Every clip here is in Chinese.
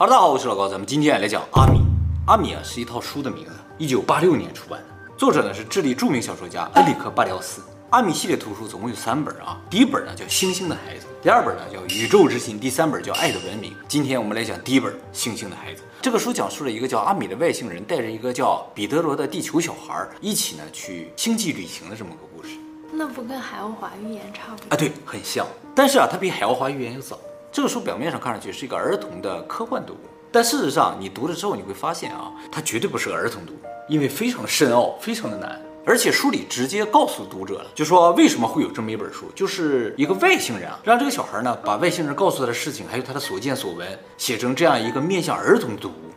哈喽，大家好，我是老高，咱们今天来讲《阿米》。《阿米》啊是一套书的名字，1986年出版的，作者呢是智利著名小说家恩里克·巴里奥斯。《阿米》系列图书总共有3本啊，第1本呢叫《星星的孩子》，第2本呢叫《宇宙之心》，第3本叫《爱的文明》。今天我们来讲第1本《星星的孩子》。这个书讲述了一个叫阿米的外星人带着一个叫彼得罗的地球小孩一起呢去星际旅行的这么个故事。那不跟《海奥华预言》差不多啊？对，很像，但是啊，它比《海奥华预言》要早。这个书表面上看上去是一个儿童的科幻读物，但事实上你读了之后，你会发现啊，它绝对不是个儿童读物，因为非常深奥，非常的难。而且书里直接告诉读者了，就说为什么会有这么一本书，就是一个外星人啊，让这个小孩呢把外星人告诉他的事情，还有他的所见所闻，写成这样一个面向儿童读物。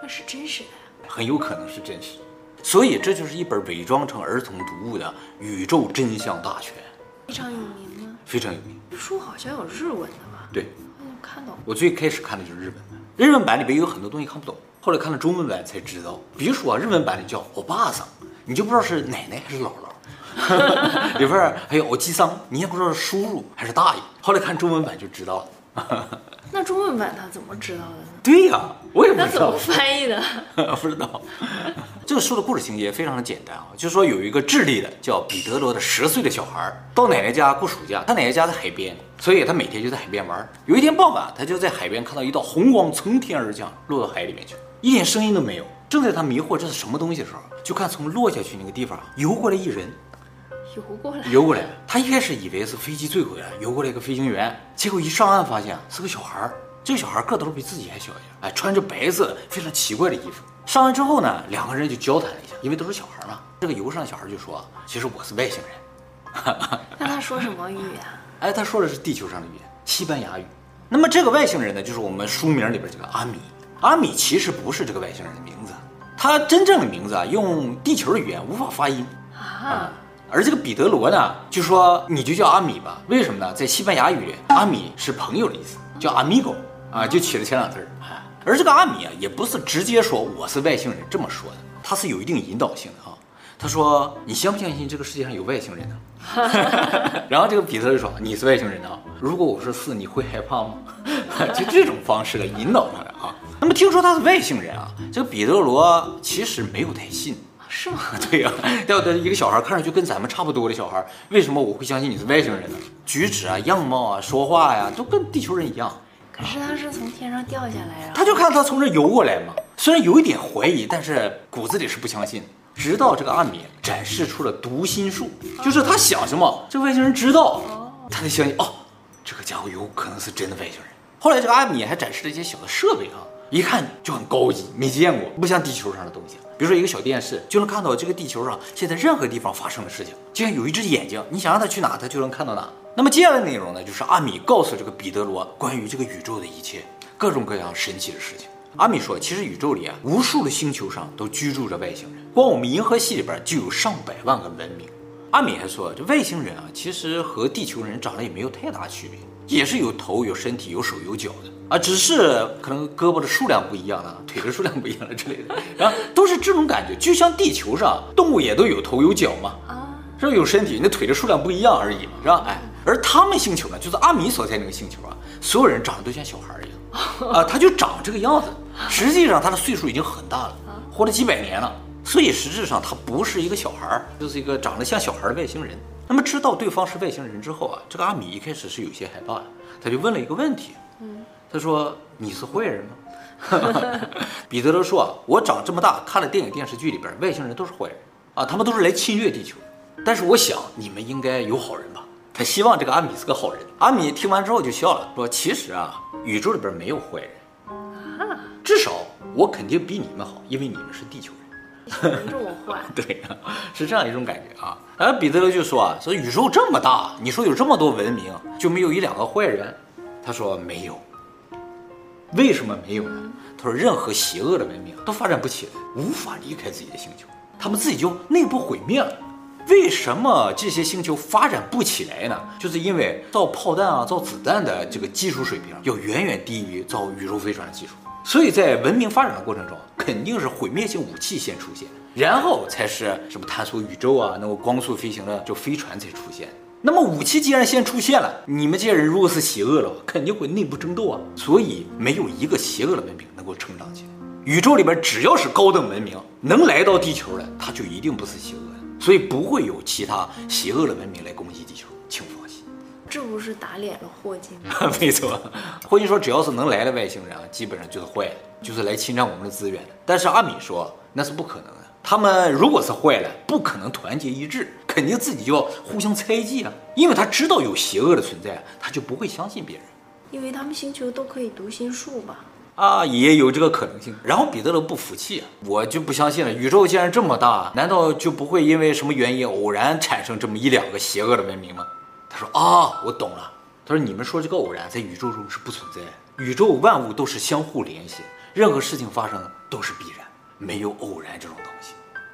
那是真实的，很有可能是真实。所以这就是一本伪装成儿童读物的宇宙真相大全。非常有名吗？非常有名。书好像有日文的吧？对，看懂。我最开始看的就是日文版，日文版里边有很多东西看不懂，后来看了中文版才知道。比如说啊，日文版里叫欧巴桑，你就不知道是奶奶还是姥姥，里边还有欧吉桑，你也不知道是叔叔还是大爷。后来看中文版就知道了。那中文版他怎么知道的呢？对呀、啊，我也不知道。他怎么翻译的？不知道。这个书的故事情节非常的简单啊，就是说有一个智利的叫彼得罗的10岁的小孩到奶奶家过暑假，他奶奶家在海边，所以他每天就在海边玩。有一天傍晚，他就在海边看到一道红光从天而降，落到海里面去，一点声音都没有。正在他迷惑这是什么东西的时候，就看从落下去那个地方游过来一人。游过来，他一开始以为是飞机坠毁了，游过来一个飞行员，结果一上岸发现是个小孩。这个小孩个头比自己还小一点，哎，穿着白色非常奇怪的衣服。上岸之后呢，两个人就交谈了一下，因为都是小孩嘛。这个游上的小孩就说：“其实我是外星人。”那他说什么语言？哎，他说的是地球上的语言，西班牙语。那么这个外星人呢，就是我们书名里边这个阿米。阿米其实不是这个外星人的名字，他真正的名字啊，用地球的语言无法发音啊。而这个彼得罗呢，就说你就叫阿米吧，为什么呢？在西班牙语里，阿米是朋友的意思，叫 amigo 啊，就取了前2字。而这个阿米啊，也不是直接说我是外星人这么说的，他是有一定引导性的啊。他说你相不相信这个世界上有外星人呢？然后这个彼得罗就说你是外星人啊，如果我说是，你会害怕吗？就这种方式来引导他的啊。那么听说他是外星人啊，这个彼得罗其实没有太信。是吗？对呀、啊，要的一个小孩看上去跟咱们差不多的小孩，为什么我会相信你是外星人呢？举止啊、样貌啊、说话呀、都跟地球人一样。可是他是从天上掉下来，他就看他从这游过来嘛。虽然有一点怀疑，但是骨子里是不相信。直到这个阿米展示出了读心术，就是他想什么，这外星人知道，他才相信哦，这个家伙有可能是真的外星人。后来这个阿米还展示了一些小的设备啊。一看就很高级，没见过，不像地球上的东西。比如说一个小电视，就能看到这个地球上现在任何地方发生的事情。就像有一只眼睛，你想让它去哪，它就能看到哪。那么接下来内容呢，就是阿米告诉这个彼得罗关于这个宇宙的一切，各种各样神奇的事情。阿米说，其实宇宙里啊，无数的星球上都居住着外星人，光我们银河系里边就有上百万个文明。阿米还说，这外星人啊，其实和地球人长得也没有太大区别。也是有头有身体有手有脚的啊，只是可能胳膊的数量不一样了，腿的数量不一样了之类的，然后都是这种感觉，就像地球上动物也都有头有脚嘛，啊，是有身体，那腿的数量不一样而已嘛，是吧？哎，而他们星球呢，就是阿米所在那个星球啊，所有人长得都像小孩一样啊，他就长这个样子，实际上他的岁数已经很大了，活了几百年了，所以实质上他不是一个小孩，就是一个长得像小孩的外星人。那么知道对方是外星人之后啊，这个阿米一开始是有些害怕的，他就问了一个问题，他说你是坏人吗？彼得罗说啊，我长这么大看了电影电视剧里边外星人都是坏人啊，他们都是来侵略地球，但是我想你们应该有好人吧。他希望这个阿米是个好人。阿米听完之后就笑了，说其实啊，宇宙里边没有坏人啊，至少我肯定比你们好，因为你们是地球人。这么坏？对呀、啊，是这样一种感觉啊。然后彼得罗就说啊，说宇宙这么大，你说有这么多文明，就没有1、2个坏人？他说没有。为什么没有呢？他说任何邪恶的文明都发展不起来，无法离开自己的星球，他们自己就内部毁灭了。为什么这些星球发展不起来呢？就是因为造炮弹啊、造子弹的这个技术水平要远远低于造宇宙飞船的技术。所以在文明发展的过程中，肯定是毁灭性武器先出现，然后才是什么探索宇宙啊、能够光速飞行的这飞船才出现。那么武器既然先出现了，你们这些人如果是邪恶的话，肯定会内部争斗啊。所以没有一个邪恶的文明能够成长起来。宇宙里边只要是高等文明能来到地球的，它就一定不是邪恶的，所以不会有其他邪恶的文明来攻击地球，请放心。这不是打脸了霍金吗？没错，霍金说只要是能来的外星人啊，基本上就是坏的，就是来侵占我们的资源的。但是阿米说那是不可能的。 他们如果是坏了，不可能团结一致，肯定自己就要互相猜忌啊。因为他知道有邪恶的存在，他就不会相信别人。因为他们星球都可以读心术吧？啊，也有这个可能性。然后彼得罗不服气啊，我就不相信了。宇宙既然这么大，难道就不会因为什么原因偶然产生这么一两个邪恶的文明吗？他说啊，我懂了。他说你们说这个偶然在宇宙中是不存在的，宇宙万物都是相互联系，任何事情发生都是必然。 没有偶然这种东西，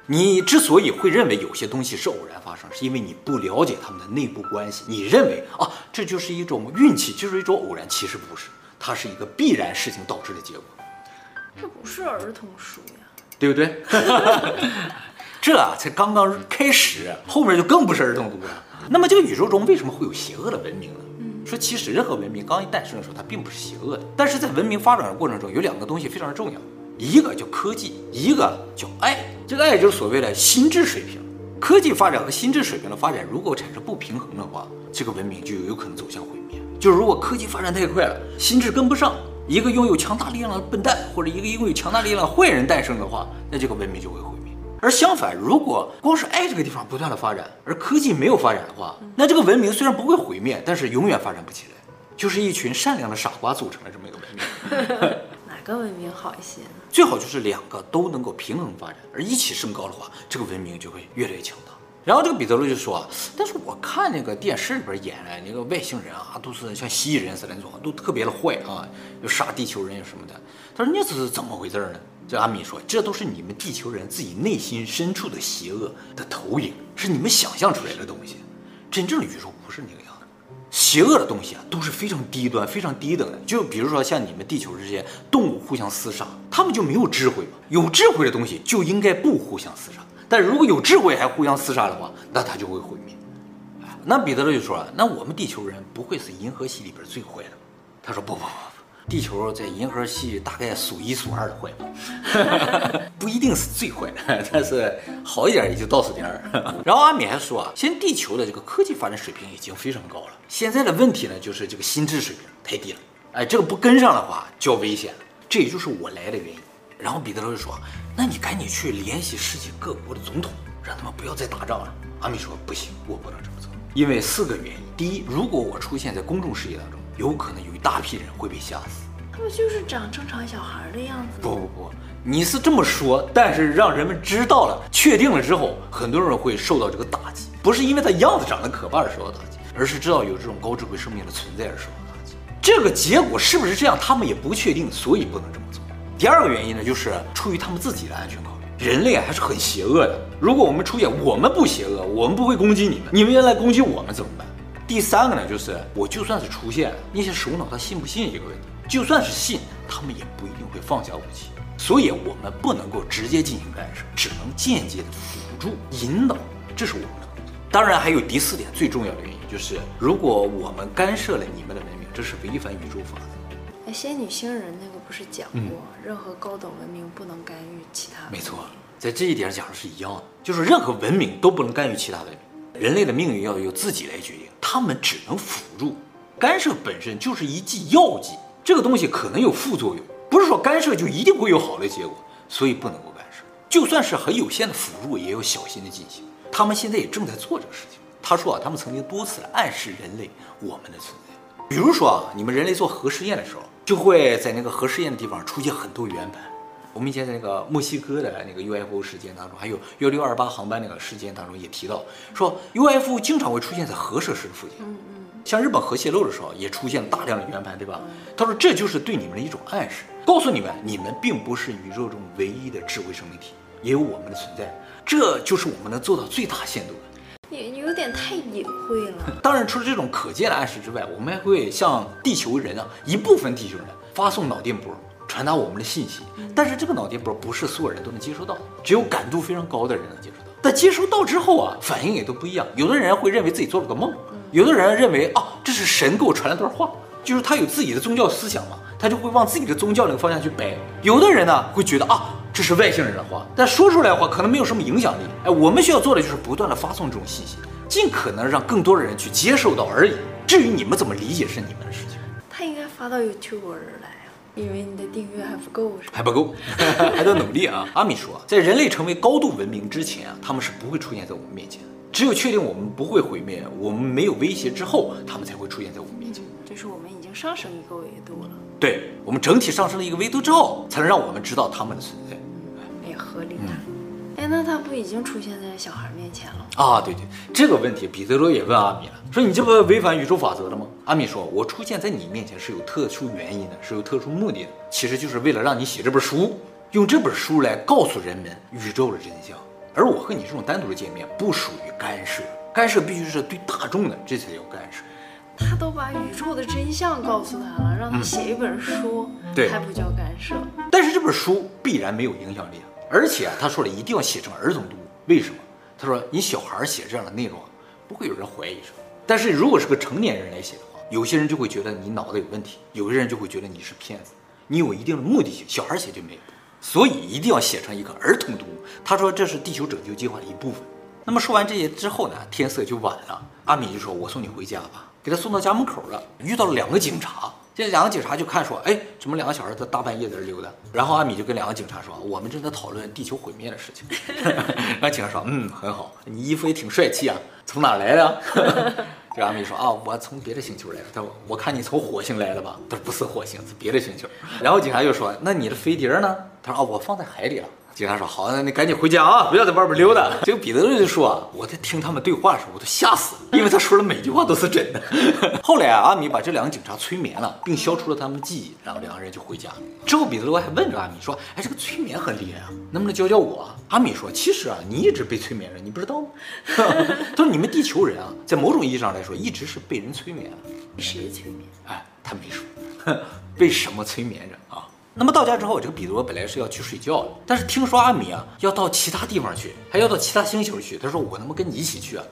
你之所以会认为有些东西是偶然发生，是因为你不了解他们的内部关系。你认为啊，这就是一种运气，就是一种偶然，其实不是，它是一个必然事情导致的结果。这不是儿童书呀，对不对？这才刚刚开始，后面就更不是儿童读了。那么这个宇宙中为什么会有邪恶的文明呢？ 说其实任何文明刚一诞生的时候，它并不是邪恶的，但是在文明发展的过程中，有两个东西非常重要，一个叫科技，一个叫爱。这个爱就是所谓的心智水平。科技发展和心智水平的发展如果产生不平衡的话，这个文明就有可能走向毁灭。就是如果科技发展太快了，心智跟不上，一个拥有强大力量的笨蛋或者一个拥有强大力量的坏人诞生的话，那这个文明就会毁灭。 而相反，如果光是爱这个地方不断的发展，而科技没有发展的话，那这个文明虽然不会毁灭，但是永远发展不起来，就是一群善良的傻瓜组成了这么一个文明。哪个文明好一些呢？最好就是两个都能够平衡发展，而一起升高的话，这个文明就会越来越强大。然后这个彼得罗就说啊，但是我看那个电视里边演的那个外星人啊，都是像蜥蜴人似的那种，都特别的坏啊，又杀地球人又什么的。他说那这是怎么回事呢？ 这阿米说：“这都是你们地球人自己内心深处的邪恶的投影，是你们想象出来的东西。真正的宇宙不是那个样子。邪恶的东西啊，都是非常低端、非常低等的。就比如说像你们地球这些动物互相厮杀，他们就没有智慧嘛。有智慧的东西就应该不互相厮杀，但如果有智慧还互相厮杀的话，那它就会毁灭。那彼得罗就说了：‘那我们地球人不会是银河系里边最坏的吧？’他说：‘不。’ 地球在银河系大概数一数二的坏吧，不一定是最坏的，但是好一点也就倒数第二。然后阿米还说啊，现在地球的这个科技发展水平已经非常高了，现在的问题呢就是这个心智水平太低了，哎，这个不跟上的话就危险了，这也就是我来的原因。然后彼得罗就说，那你赶紧去联系世界各国的总统，让他们不要再打仗了。阿米说不行，我不能这么做，因为4个原因。第一，如果我出现在公众视野当中。 有可能有一大批人会被吓死，他们就是长正常小孩的样子。不，你是这么说，但是让人们知道了、确定了之后，很多人会受到这个打击，不是因为他样子长得可怕而受到打击，而是知道有这种高智慧生命的存在而受到打击。这个结果是不是这样，他们也不确定，所以不能这么做。第二个原因呢，就是出于他们自己的安全考虑，人类还是很邪恶的。如果我们出现我们不邪恶，我们不会攻击你们，你们原来攻击我们怎么办？ 第三个呢，就是我就算是出现了，那些首脑他信不信一个问题，就算是信，他们也不一定会放下武器，所以我们不能够直接进行干涉，只能间接的辅助、引导，这是我们的工作。当然，还有第4点最重要的原因，就是如果我们干涉了你们的文明，这是违反宇宙法则。哎，仙女星人那个不是讲过，任何高等文明不能干预其他文明。没错，在这一点讲的是一样的，就是任何文明都不能干预其他文明。 人类的命运要由自己来决定，他们只能辅助。干涉本身就是一剂药剂，这个东西可能有副作用，不是说干涉就一定会有好的结果，所以不能够干涉。就算是很有限的辅助，也要小心的进行。他们现在也正在做这个事情。他说啊，他们曾经多次暗示人类我们的存在，比如说啊，你们人类做核试验的时候，就会在那个核试验的地方出现很多圆盘。 我们以前在那个墨西哥的那个 UFO 事件当中，还有1628航班那个事件当中也提到，说 UFO 经常会出现在核设施的附近。像日本核泄漏的时候，也出现了大量的圆盘，对吧？他说这就是对你们的一种暗示，告诉你们，你们并不是宇宙中唯一的智慧生命体，也有我们的存在，这就是我们能做到最大限度的。 有点太隐晦了。当然，除了这种可见的暗示之外，我们还会向地球人啊，一部分地球人发送脑电波。 传达我们的信息，但是这个脑电波不是所有人都能接收到，只有感度非常高的人能接收到。但接收到之后啊，反应也都不一样。有的人会认为自己做了个梦，有的人认为啊，这是神给我传了段话，就是他有自己的宗教思想嘛，他就会往自己的宗教那个方向去背。有的人呢会觉得啊，这是外星人的话，但说出来的话可能没有什么影响力。哎，我们需要做的就是不断的发送这种信息，尽可能让更多的人去接受到而已。至于你们怎么理解是你们的事情。他应该发到 YouTuber 来啊，因为你的订阅还不够，还不够，还得努力啊。阿米说，在人类成为高度文明之前啊，他们是不会出现在我们面前。只有确定我们不会毁灭，我们没有威胁之后，他们才会出现在我们面前。就是我们已经上升一个维度了。对，我们整体上升了一个维度之后，才能让我们知道他们的存在。也合理啊。哎，那他不已经出现在小孩面前了啊？对对，这个问题彼得罗也问阿米了，说你这不违反宇宙法则了吗？阿米说，我出现在你面前是有特殊原因的，是有特殊目的的，其实就是为了让你写这本书，用这本书来告诉人们宇宙的真相。而我和你这种单独的见面不属于干涉，干涉必须是对大众的，这才叫干涉。他都把宇宙的真相告诉他了，让他写一本书，对，还不叫干涉。但是这本书必然没有影响力，而且他说了一定要写成儿童读物，为什么？他说你小孩写这样的内容，不会有人怀疑什么。但是如果是个成年人来写的话，有些人就会觉得你脑子有问题，有些人就会觉得你是骗子，你有一定的目的性，小孩写就没有。所以一定要写成一个儿童读物。他说这是地球拯救计划的一部分。那么说完这些之后呢，天色就晚了。阿米就说：“我送你回家吧。”给他送到家门口了，遇到了两个警察。这两个警察就看说：“哎，怎么两个小孩在大半夜在这溜达？”然后阿米就跟两个警察说：“我们正在讨论地球毁灭的事情。”然后警察说：“嗯，很好，你衣服也挺帅气啊，从哪来的、啊？”这阿米说：“啊，我从别的星球来的。”他说：“我看你从火星来的吧？”他说：“不是火星，是别的星球。”然后警察就说：“那你的飞碟呢？”他说啊，我放在海里了。警察说好，那你赶紧回家啊，不要在外边溜达。结果彼得罗就说啊，我在听他们对话的时候我都吓死了，因为他说的每句话都是真的。后来啊，阿米把这两个警察催眠了，并消除了他们记忆，然后两个人就回家。之后彼得罗还问着阿米说，哎，这个催眠很厉害啊，能不能教教我啊？阿米说，其实啊，你一直被催眠着，你不知道吗？他说你们地球人啊，在某种意义上来说，一直是被人催眠了。谁催眠？哎，他没说，被什么催眠着啊？那么到家之后，这个彼得罗本来是要去睡觉的，但是听说阿米啊要到其他地方去，还要到其他星球去。他说：“我能不能跟你一起去啊？”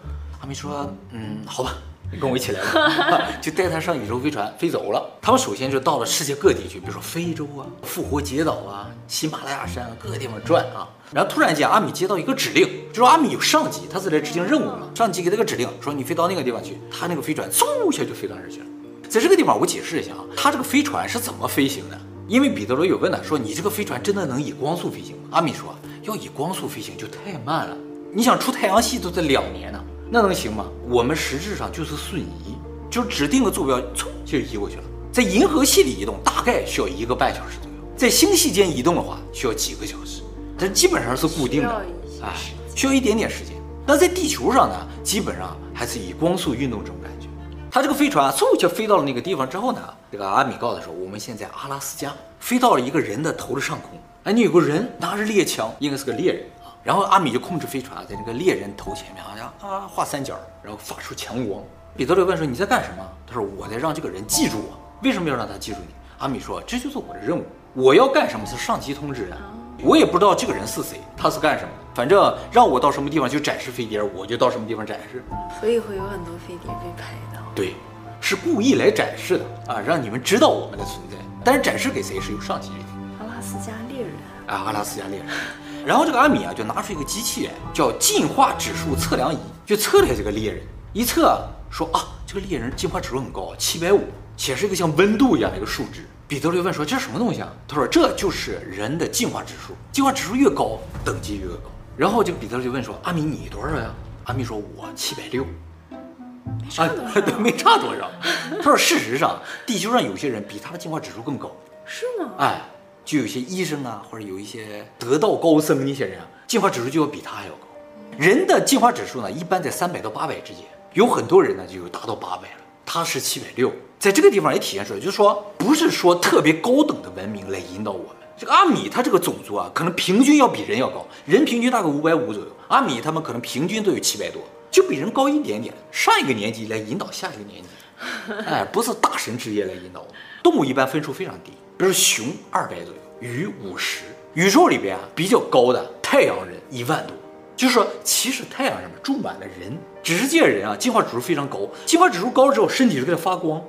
阿米说：“嗯，好吧，你跟我一起来吧。”就带他上宇宙飞船飞走了。他们首先就到了世界各地去，比如说非洲啊、复活节岛啊、喜马拉雅山啊，各个地方转啊。然后突然间，阿米接到一个指令，就说阿米有上级，他是来执行任务了。上级给他个指令，说你飞到那个地方去。他那个飞船嗖一下就飞到那儿去了。在这个地方，我解释一下啊，他这个飞船是怎么飞行的？因为彼得罗有问他说：“你这个飞船真的能以光速飞行吗？”阿米说：“要以光速飞行就太慢了，你想出太阳系都得2年呢，那能行吗？我们实质上就是瞬移，就指定个坐标，噌就移过去了。在银河系里移动大概需要1个半小时左右，在星系间移动的话需要几个小时，但基本上是固定的，哎，需要一点点时间。但在地球上呢，基本上还是以光速运动这种感觉。”他这个飞船嗖就飞到了那个地方之后呢，这个阿米告诉他说，我们现在阿拉斯加飞到了一个人的头的上空。哎，你有个人拿着猎枪，应该是个猎人啊。然后阿米就控制飞船在那个猎人头前面啊画三角，然后发出强光。彼得罗问说你在干什么？他说我在让这个人记住我。为什么要让他记住你？阿米说这就是我的任务，我要干什么是上级通知的，我也不知道这个人是谁，他是干什么，反正让我到什么地方去展示飞碟，我就到什么地方展示。所以会有很多飞碟被拍到。对，是故意来展示的啊，让你们知道我们的存在。但是展示给谁是由上级决定。阿拉斯加猎人啊，阿拉斯加猎人。然后这个阿米啊，就拿出一个机器人，叫进化指数测量仪，就测了这个猎人。一测啊，说啊，这个猎人进化指数很高，750，显示一个像温度一样的一个数值。彼得就问说这是什么东西啊？他说这就是人的进化指数，进化指数越高，等级越高。然后这个彼得就问说阿米你多少呀？阿米说我760。啊，对，没差多少。他说，事实上，地球上有些人比他的进化指数更高，是吗？哎，就有些医生啊，或者有一些得道高僧那些人啊，进化指数就要比他还要高。人的进化指数呢，一般在300到800之间，有很多人呢就有达到800了，他是760。在这个地方也体现出来，就是说，不是说特别高等的文明来引导我们。这个阿米他这个种族啊，可能平均要比人要高，人平均大概550左右，阿米他们可能平均都有700多。就比人高一点点，上一个年级来引导下一个年级，哎，不是大神职业来引导我们。动物一般分数非常低，比如熊200左右，鱼50。宇宙里边啊，比较高的太阳人1万多，就是说，其实太阳上面住满了人，只是这些人啊，进化指数非常高。进化指数高了之后，身体就给它发光，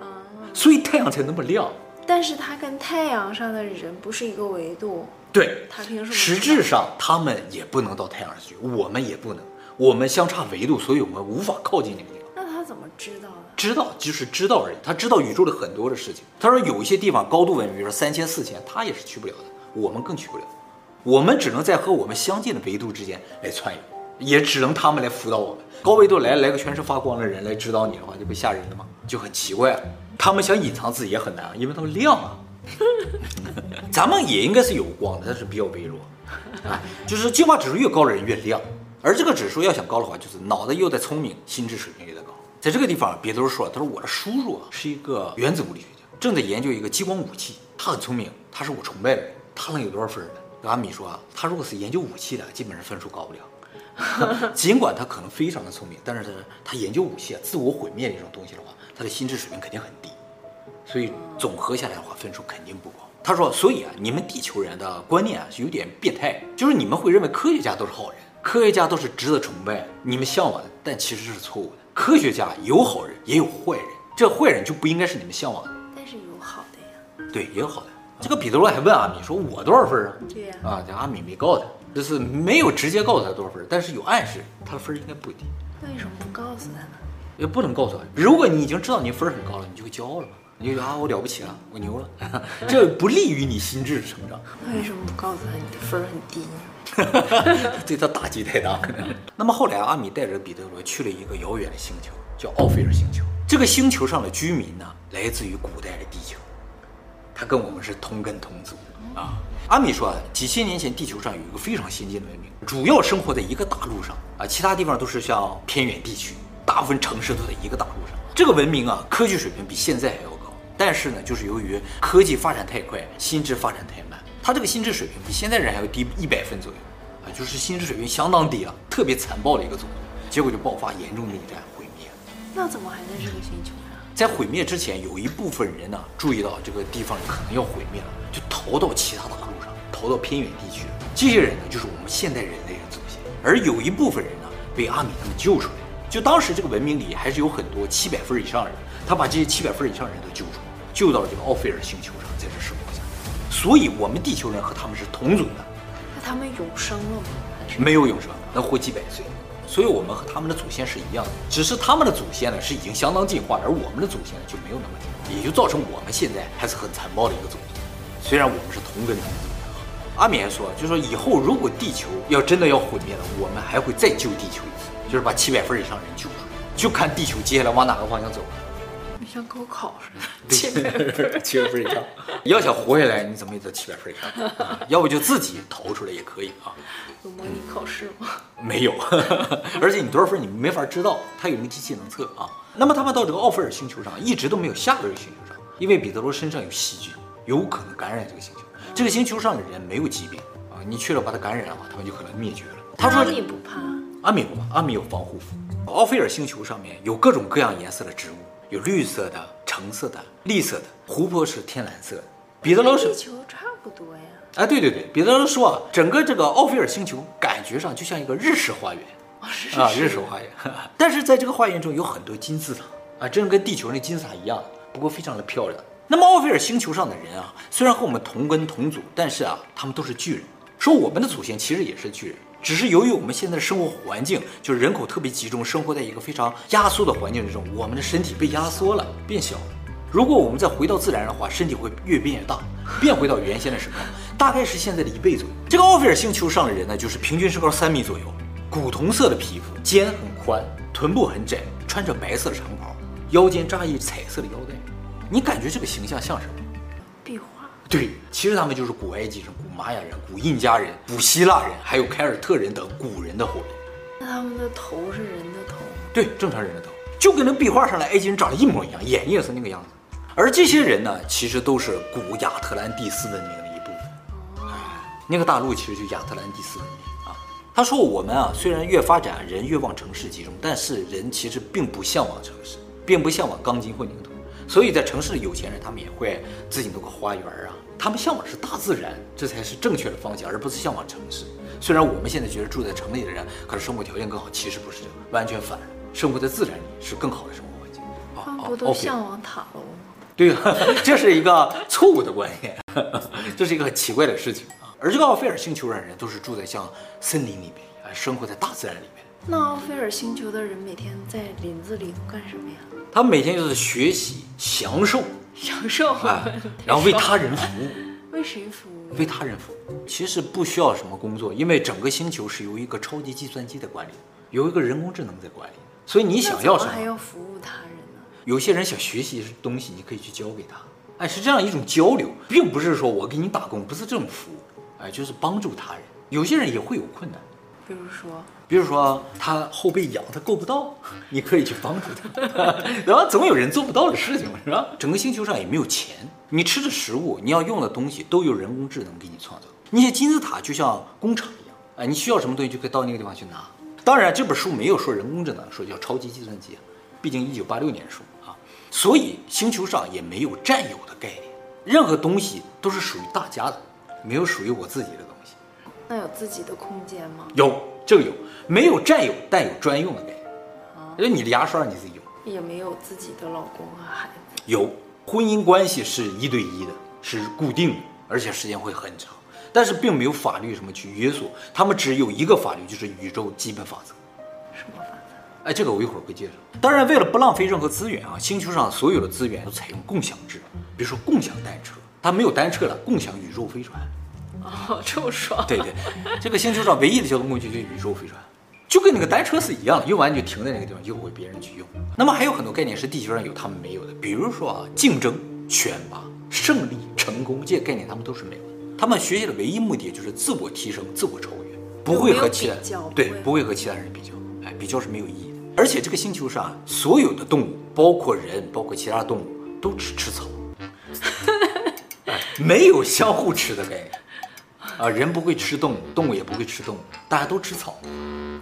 啊，所以太阳才那么亮。但是它跟太阳上的人不是一个维度。对，它凭什么？实质上，他们也不能到太阳上去，我们也不能，我们相差维度，所以我们无法靠近那个地方。那他怎么知道呢？知道就是知道而已，他知道宇宙的很多的事情。他说有一些地方高度文明，比如说3000、4000，他也是去不了的，我们更去不了。我们只能在和我们相近的维度之间来穿越，也只能他们来辅导我们。高维度来个全身发光的人来指导你的话，就不吓人了吗？就很奇怪了。他们想隐藏自己也很难，因为他们亮啊。咱们也应该是有光的，但是比较微弱啊。就是进化指数越高的人越亮，而这个指数要想高的话，就是脑袋又在聪明，心智水平也在高。在这个地方，别的都说了，他说我的叔叔啊是一个原子物理学家，正在研究一个激光武器，他很聪明，他是我崇拜的人，他能有多少分呢？阿米说啊，他如果是研究武器的，基本上分数高不了。尽管他可能非常的聪明，但是他研究武器啊，自我毁灭这种东西的话，他的心智水平肯定很低，所以总合下来的话，分数肯定不高。他说，所以啊，你们地球人的观念啊是有点变态，就是你们会认为科学家都是好人，科学家都是值得崇拜，你们向往的，但其实是错误的。科学家有好人，也有坏人，这坏人就不应该是你们向往的。但是有好的呀。对，也有好的。这个彼得罗还问阿米说：“我多少分啊？”对呀，啊，这阿米没告他，就是没有直接告诉他多少分，但是有暗示，他的分应该不低。为什么不告诉他呢？也不能告诉他。如果你已经知道你分很高了，你就会骄傲了嘛，你就觉得啊，我了不起了，我牛了，这不利于你心智成长。为什么不告诉他你的分很低呢？对他打击太大。那么后来阿米带着彼得罗去了一个遥远的星球，叫奥菲尔星球。这个星球上的居民呢，来自于古代的地球。他跟我们是同根同族啊。阿米说啊，几千年前地球上有一个非常先进的文明，主要生活在一个大陆上啊，其他地方都是像偏远地区，大部分城市都在一个大陆上。这个文明啊，科技水平比现在还要高，但是呢，就是由于科技发展太快，心智发展太慢，他这个心智水平比现在人还要低100分左右啊，就是心智水平相当低啊，特别残暴的一个种族，结果就爆发严重的内战，毁灭。那怎么还在这个星球？在毁灭之前，有一部分人呢注意到这个地方可能要毁灭了，就逃到其他大陆上，逃到偏远地区。这些人呢，就是我们现代人类的祖先。而有一部分人呢，被阿米他们救出来。就当时这个文明里还是有很多700分以上的人，他把这些700分以上的人都救出来，救到了这个奥菲尔星球上，在这生活下来。所以，我们地球人和他们是同族的。那他们永生了吗？没有永生，能活几百岁。所以我们和他们的祖先是一样的，只是他们的祖先呢是已经相当进化了，而我们的祖先呢就没有那么进化，也就造成我们现在还是很残暴的一个种族。虽然我们是同根同族。阿米还说，就是说以后如果地球要真的要毁灭了，我们还会再救地球一次，就是把700分以上人救出来，就看地球接下来往哪个方向走。你像高考似的，700分以上，要想活下来，你怎么也得700分以上啊，要不就自己逃出来也可以啊。有模拟考试吗？没有，而且你多少分你没法知道，它有那个机器能测啊。那么他们到这个奥菲尔星球上，一直都没有下到这个星球上，因为彼得罗身上有细菌，有可能感染这个星球。这个星球上的人没有疾病啊，你去了把它感染了，他们就可能灭绝了。他说阿米不怕，阿米不怕，阿米有防护服。奥菲尔星球上面有各种各样颜色的植物。有绿色的、橙色的、栗色的，湖泊是天蓝色的。彼得罗说：“地球差不多呀。”哎，对对对，彼得罗说啊，整个这个奥菲尔星球感觉上就像一个日式花园、哦、是啊，日式花园。但是在这个花园中有很多金字塔啊，真的跟地球那金字塔一样，不过非常的漂亮。那么奥菲尔星球上的人啊，虽然和我们同根同族，但是啊，他们都是巨人。说我们的祖先其实也是巨人。只是由于我们现在的生活环境，就是人口特别集中，生活在一个非常压缩的环境之中，我们的身体被压缩了，变小了。如果我们再回到自然的话，身体会越变越大，变回到原先的什么，大概是现在的1倍左右。这个奥菲尔星球上的人呢，就是平均身高3米左右，古铜色的皮肤，肩很宽，臀部很窄，穿着白色的长袍，腰间扎一彩色的腰带。你感觉这个形象像什么？壁画。对，其实他们就是古埃及人、古玛雅人、古印加人、古希腊人，还有凯尔特人等古人的后人。那他们的头是人的头？对，正常人的头，就跟那壁画上的埃及人长得一模一样，眼睛也是那个样子。而这些人呢，其实都是古亚特兰蒂斯文明的一部分。那个大陆其实就亚特兰蒂斯文明啊。他说我们啊，虽然越发展人越往城市集中，但是人其实并不向往城市，并不向往钢筋混凝土。所以在城市的有钱人，他们也会自己弄个花园啊，他们向往的是大自然，这才是正确的方向，而不是向往城市。虽然我们现在觉得住在城里的人可是生活条件更好，其实不是，完全反了。生活在自然是更好的生活环境。啊，我都向往塔楼。对，这是一个错误的观念，这是一个很奇怪的事情啊。而这个奥菲尔星球上人都是住在像森林里面，生活在大自然里面。那奥菲尔星球的人每天在林子里都干什么呀？他们每天就是学习、享受，然后为他人服务。为谁服务？为他人服务。其实不需要什么工作，因为整个星球是由一个超级计算机在管理，由一个人工智能在管理，所以你想要什么还要服务他人呢？有些人想学习东西，你可以去教给他，哎，是这样一种交流，并不是说我给你打工，不是这种服务，哎，就是帮助他人。有些人也会有困难。比如说他后背痒，他够不到，你可以去帮助他，然后总有人做不到的事情，是吧？整个星球上也没有钱，你吃的食物，你要用的东西，都有人工智能给你创造。那些金字塔就像工厂一样，哎，你需要什么东西就可以到那个地方去拿。当然，这本书没有说人工智能，说叫超级计算机，毕竟1986年的书啊，所以星球上也没有占有的概念，任何东西都是属于大家的，没有属于我自己的东西。那有自己的空间吗？有，这个有，没有占有，但有专用的概念。因为你的牙刷你自己用，也没有自己的老公和孩子。有，婚姻关系是1对1的，是固定的，而且时间会很长，但是并没有法律什么去约束，他们只有一个法律，就是宇宙基本法则。什么法则？哎，这个我一会儿会介绍。当然，为了不浪费任何资源啊，星球上所有的资源都采用共享制，比如说共享单车，它没有单车了，共享宇宙飞船。哦，这么爽！对，这个星球上唯一的交通工具就是宇宙飞船，就跟那个单车是一样的，用完就停在那个地方，诱惑别人去用。那么还有很多概念是地球上有他们没有的，比如说啊，竞争、选拔、胜利、成功这些概念，他们都是没有的。他们学习的唯一目的就是自我提升、自我超越，不会和其他人比较，哎，比较是没有意义的。而且这个星球上所有的动物，包括人，包括其他动物，都只吃草，哎，没有相互吃的概念。啊，人不会吃动物，动物也不会吃动物，大家都吃草。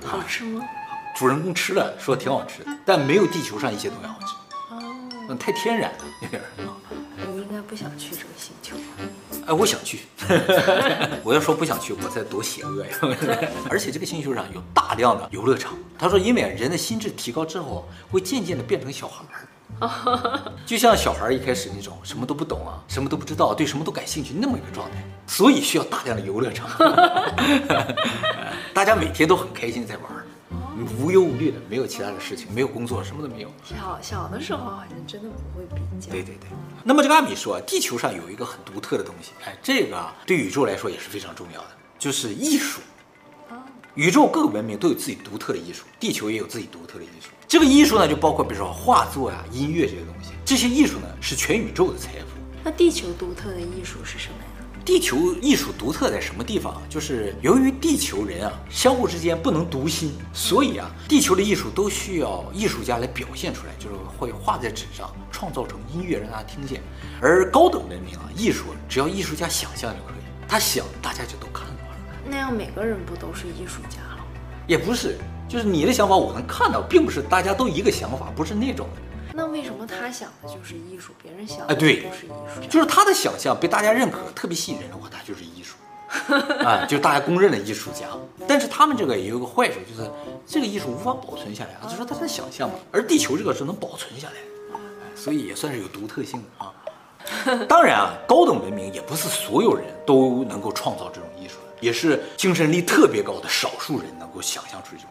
好吃吗？主人公吃了，说挺好吃的，但没有地球上一些东西好吃。哦，太天然了，有点。你应该不想去这个星球吧？哎，我想去。我要说不想去，我才多邪恶呀！而且这个星球上有大量的游乐场。他说，因为人的心智提高之后，会渐渐的变成小孩儿。就像小孩一开始那种什么都不懂啊，什么都不知道，对什么都感兴趣那么一个状态，所以需要大量的游乐场。大家每天都很开心在玩，无忧无虑的，没有其他的事情，没有工作，什么都没有。小的时候好像真的不会比较。对。那么这个阿米说，地球上有一个很独特的东西，哎，这个对宇宙来说也是非常重要的，就是艺术。宇宙各个文明都有自己独特的艺术，地球也有自己独特的艺术。这个艺术呢，就包括比如说画作呀、音乐这些东西。这些艺术呢，是全宇宙的财富。那地球独特的艺术是什么呀？地球艺术独特在什么地方？就是由于地球人啊，相互之间不能读心，所以啊，地球的艺术都需要艺术家来表现出来，就是会画在纸上，创造成音乐让大家听见。而高等文明啊，艺术只要艺术家想象就可以，他想大家就都看到了。那样每个人不都是艺术家了？也不是。就是你的想法我能看到，并不是大家都一个想法，不是那种的。那为什么他想的就是艺术，别人想的不是艺术？就是他的想象被大家认可，特别吸引人的话，他就是艺术。啊，就是大家公认的艺术家。但是他们这个也有个坏处，就是这个艺术无法保存下来，就是说他的想象嘛。而地球这个是能保存下来，所以也算是有独特性的啊。当然啊，高等文明也不是所有人都能够创造这种艺术，也是精神力特别高的少数人能够想象出这种。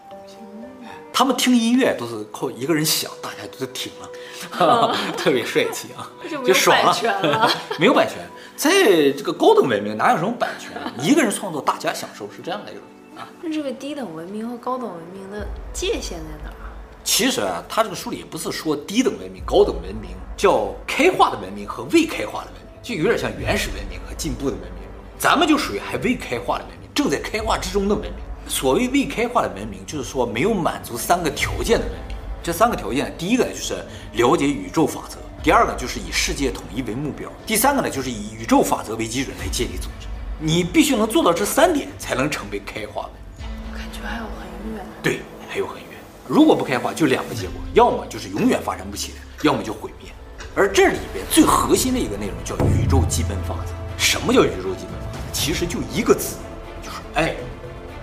他们听音乐都是靠一个人想，大家都挺了，特别帅气啊，就爽了。没有版权，在这个高等文明哪有什么版权？一个人创作，大家享受，是这样的一种啊。那这个低等文明和高等文明的界限在哪儿？其实啊，他这个书里也不是说低等文明、高等文明，叫开化的文明和未开化的文明，就有点像原始文明和进步的文明。咱们就属于还未开化的文明，正在开化之中的文明。所谓未开化的文明，就是说没有满足3个条件的文明。这3个条件，第一个呢就是了解宇宙法则，第二个就是以世界统一为目标，第三个呢就是以宇宙法则为基准来建立组织。你必须能做到这3点，才能成为开化文明。我感觉还有很远。对，还有很远。如果不开化，就2个结果，要么就是永远发展不起来，要么就毁灭。而这里边最核心的一个内容叫宇宙基本法则。什么叫宇宙基本法则？其实就一个字，就是爱。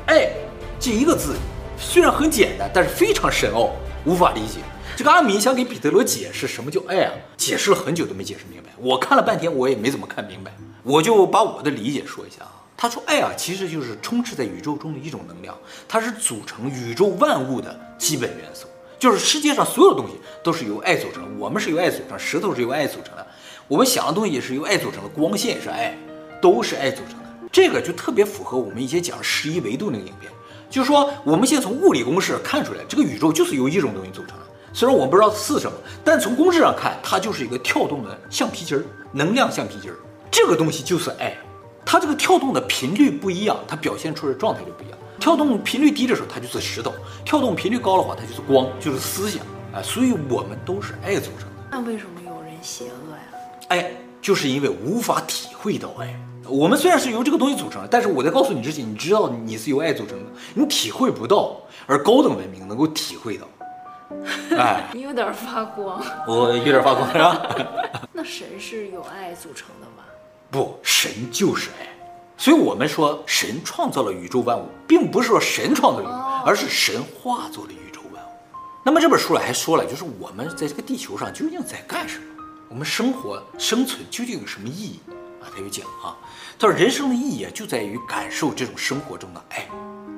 爱这一个字虽然很简单，但是非常深奥，无法理解。这个阿米想给彼得罗解释什么叫爱啊，解释了很久都没解释明白。我看了半天，我也没怎么看明白。我就把我的理解说一下啊。他说：“爱啊，其实就是充斥在宇宙中的一种能量，它是组成宇宙万物的基本元素。就是世界上所有东西都是由爱组成，我们是由爱组成，石头是由爱组成的，我们想的东西也是由爱组成的，光线也是爱，都是爱组成的。这个就特别符合我们以前讲11维度那个影片，就是说我们现在从物理公式看出来，这个宇宙就是由一种东西组成的。虽然我们不知道是什么，但从公式上看，它就是一个跳动的橡皮筋儿，能量橡皮筋儿。这个东西就是爱。”它这个跳动的频率不一样，它表现出来的状态就不一样。跳动频率低的时候，它就是石头；跳动频率高的话，它就是光，就是思想啊。所以我们都是爱组成的。那为什么有人邪恶呀？爱就是因为无法体会到爱。我们虽然是由这个东西组成的，但是我在告诉你之前，你知道你是由爱组成的，你体会不到，而高等文明能够体会到。哎，你有点发光。我有点发光是吧？那神是由爱组成的吗？不，神就是爱，所以我们说神创造了宇宙万物，并不是说神创造宇宙，而是神化作了宇宙万物。那么这本书里还说了，就是我们在这个地球上究竟在干什么，我们生活生存究竟有什么意义啊？他有讲啊，他说人生的意义就在于感受这种生活中的爱，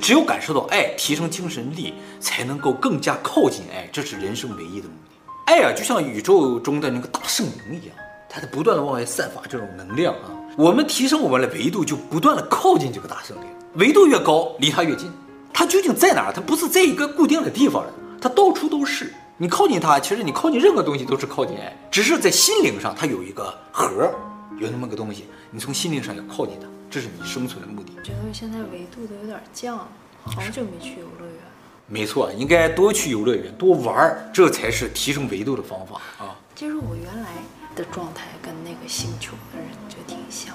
只有感受到爱，提升精神力，才能够更加靠近爱，这是人生唯一的目的。爱啊，就像宇宙中的那个大圣灵一样。它在不断的往外散发这种能量啊！我们提升我们的维度，就不断的靠近这个大圣灵。维度越高，离它越近。它究竟在哪儿？它不是在一个固定的地方的，它到处都是。你靠近它，其实你靠近任何东西都是靠近爱，只是在心灵上它有一个核，有那么个东西，你从心灵上要靠近它，这是你生存的目的。觉得现在维度的有点降了，好久没去游乐园。没错，应该多去游乐园，多玩，这才是提升维度的方法啊！这是我原来的状态跟那个星球的人就挺像，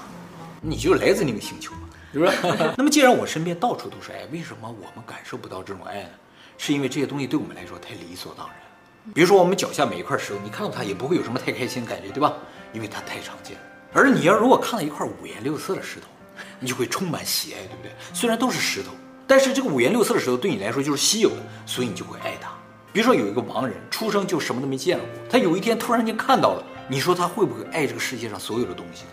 你就来自那个星球嘛，是不是？那么既然我身边到处都是爱，为什么我们感受不到这种爱呢？是因为这些东西对我们来说太理所当然。比如说我们脚下每一块石头，你看到它也不会有什么太开心的感觉，对吧？因为它太常见了。而你要如果看到一块五颜六色的石头，你就会充满喜爱，对不对？虽然都是石头，但是这个五颜六色的石头对你来说就是稀有的，所以你就会爱它。比如说有一个盲人，出生就什么都没见过，他有一天突然间看到了。你说他会不会爱这个世界上所有的东西呢？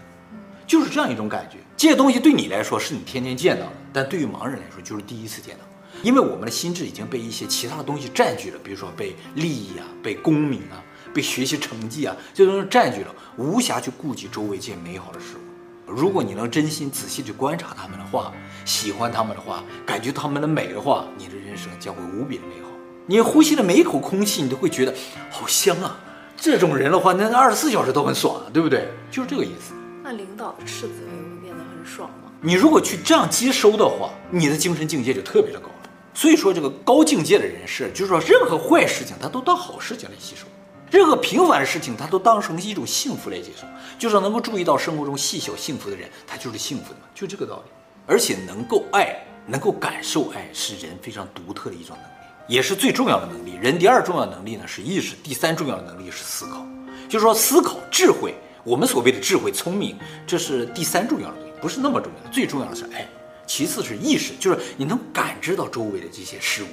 就是这样一种感觉。这些东西对你来说是你天天见到的，但对于盲人来说就是第一次见到，因为我们的心智已经被一些其他的东西占据了，比如说被利益啊、被功名啊、被学习成绩啊这些东西占据了，无暇去顾及周围这些美好的事物。如果你能真心仔细去观察他们的话，喜欢他们的话，感觉他们的美的话，你的人生将会无比的美好。你呼吸的每一口空气，你都会觉得好香啊。这种人的话，那24小时都很爽，对不对？就是这个意思。那领导的赤子也会变得很爽吗？你如果去这样接收的话，你的精神境界就特别的高了。所以说，这个高境界的人士，就是说任何坏事情他都当好事情来吸收，任何平凡的事情他都当成一种幸福来接受。就是能够注意到生活中细小幸福的人，他就是幸福的嘛，就这个道理。而且能够爱，能够感受爱，是人非常独特的一种能力。也是最重要的能力。人第二重要的能力呢是意识，第三重要的能力是思考。就是说思考、智慧，我们所谓的智慧、聪明，这是第三重要的东西，不是那么重要。最重要的是爱，其次是意识，就是你能感知到周围的这些事物，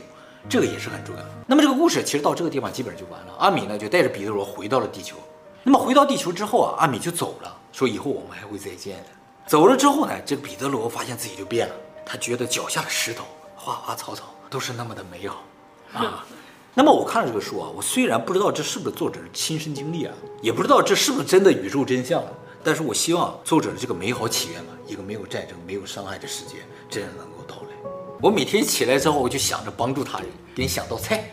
这个也是很重要的。那么这个故事其实到这个地方基本上就完了。阿米呢就带着彼得罗回到了地球。那么回到地球之后啊，阿米就走了，说以后我们还会再见的。走了之后呢，这个彼得罗发现自己就变了，他觉得脚下的石头、花花草草都是那么的美好。啊，那么我看了这个书啊，我虽然不知道这是不是作者的亲身经历啊，也不知道这是不是真的宇宙真相，但是我希望作者的这个美好起源嘛，一个没有战争、没有伤害的世界，真的能够到来。我每天起来之后，我就想着帮助他人，给你想道菜。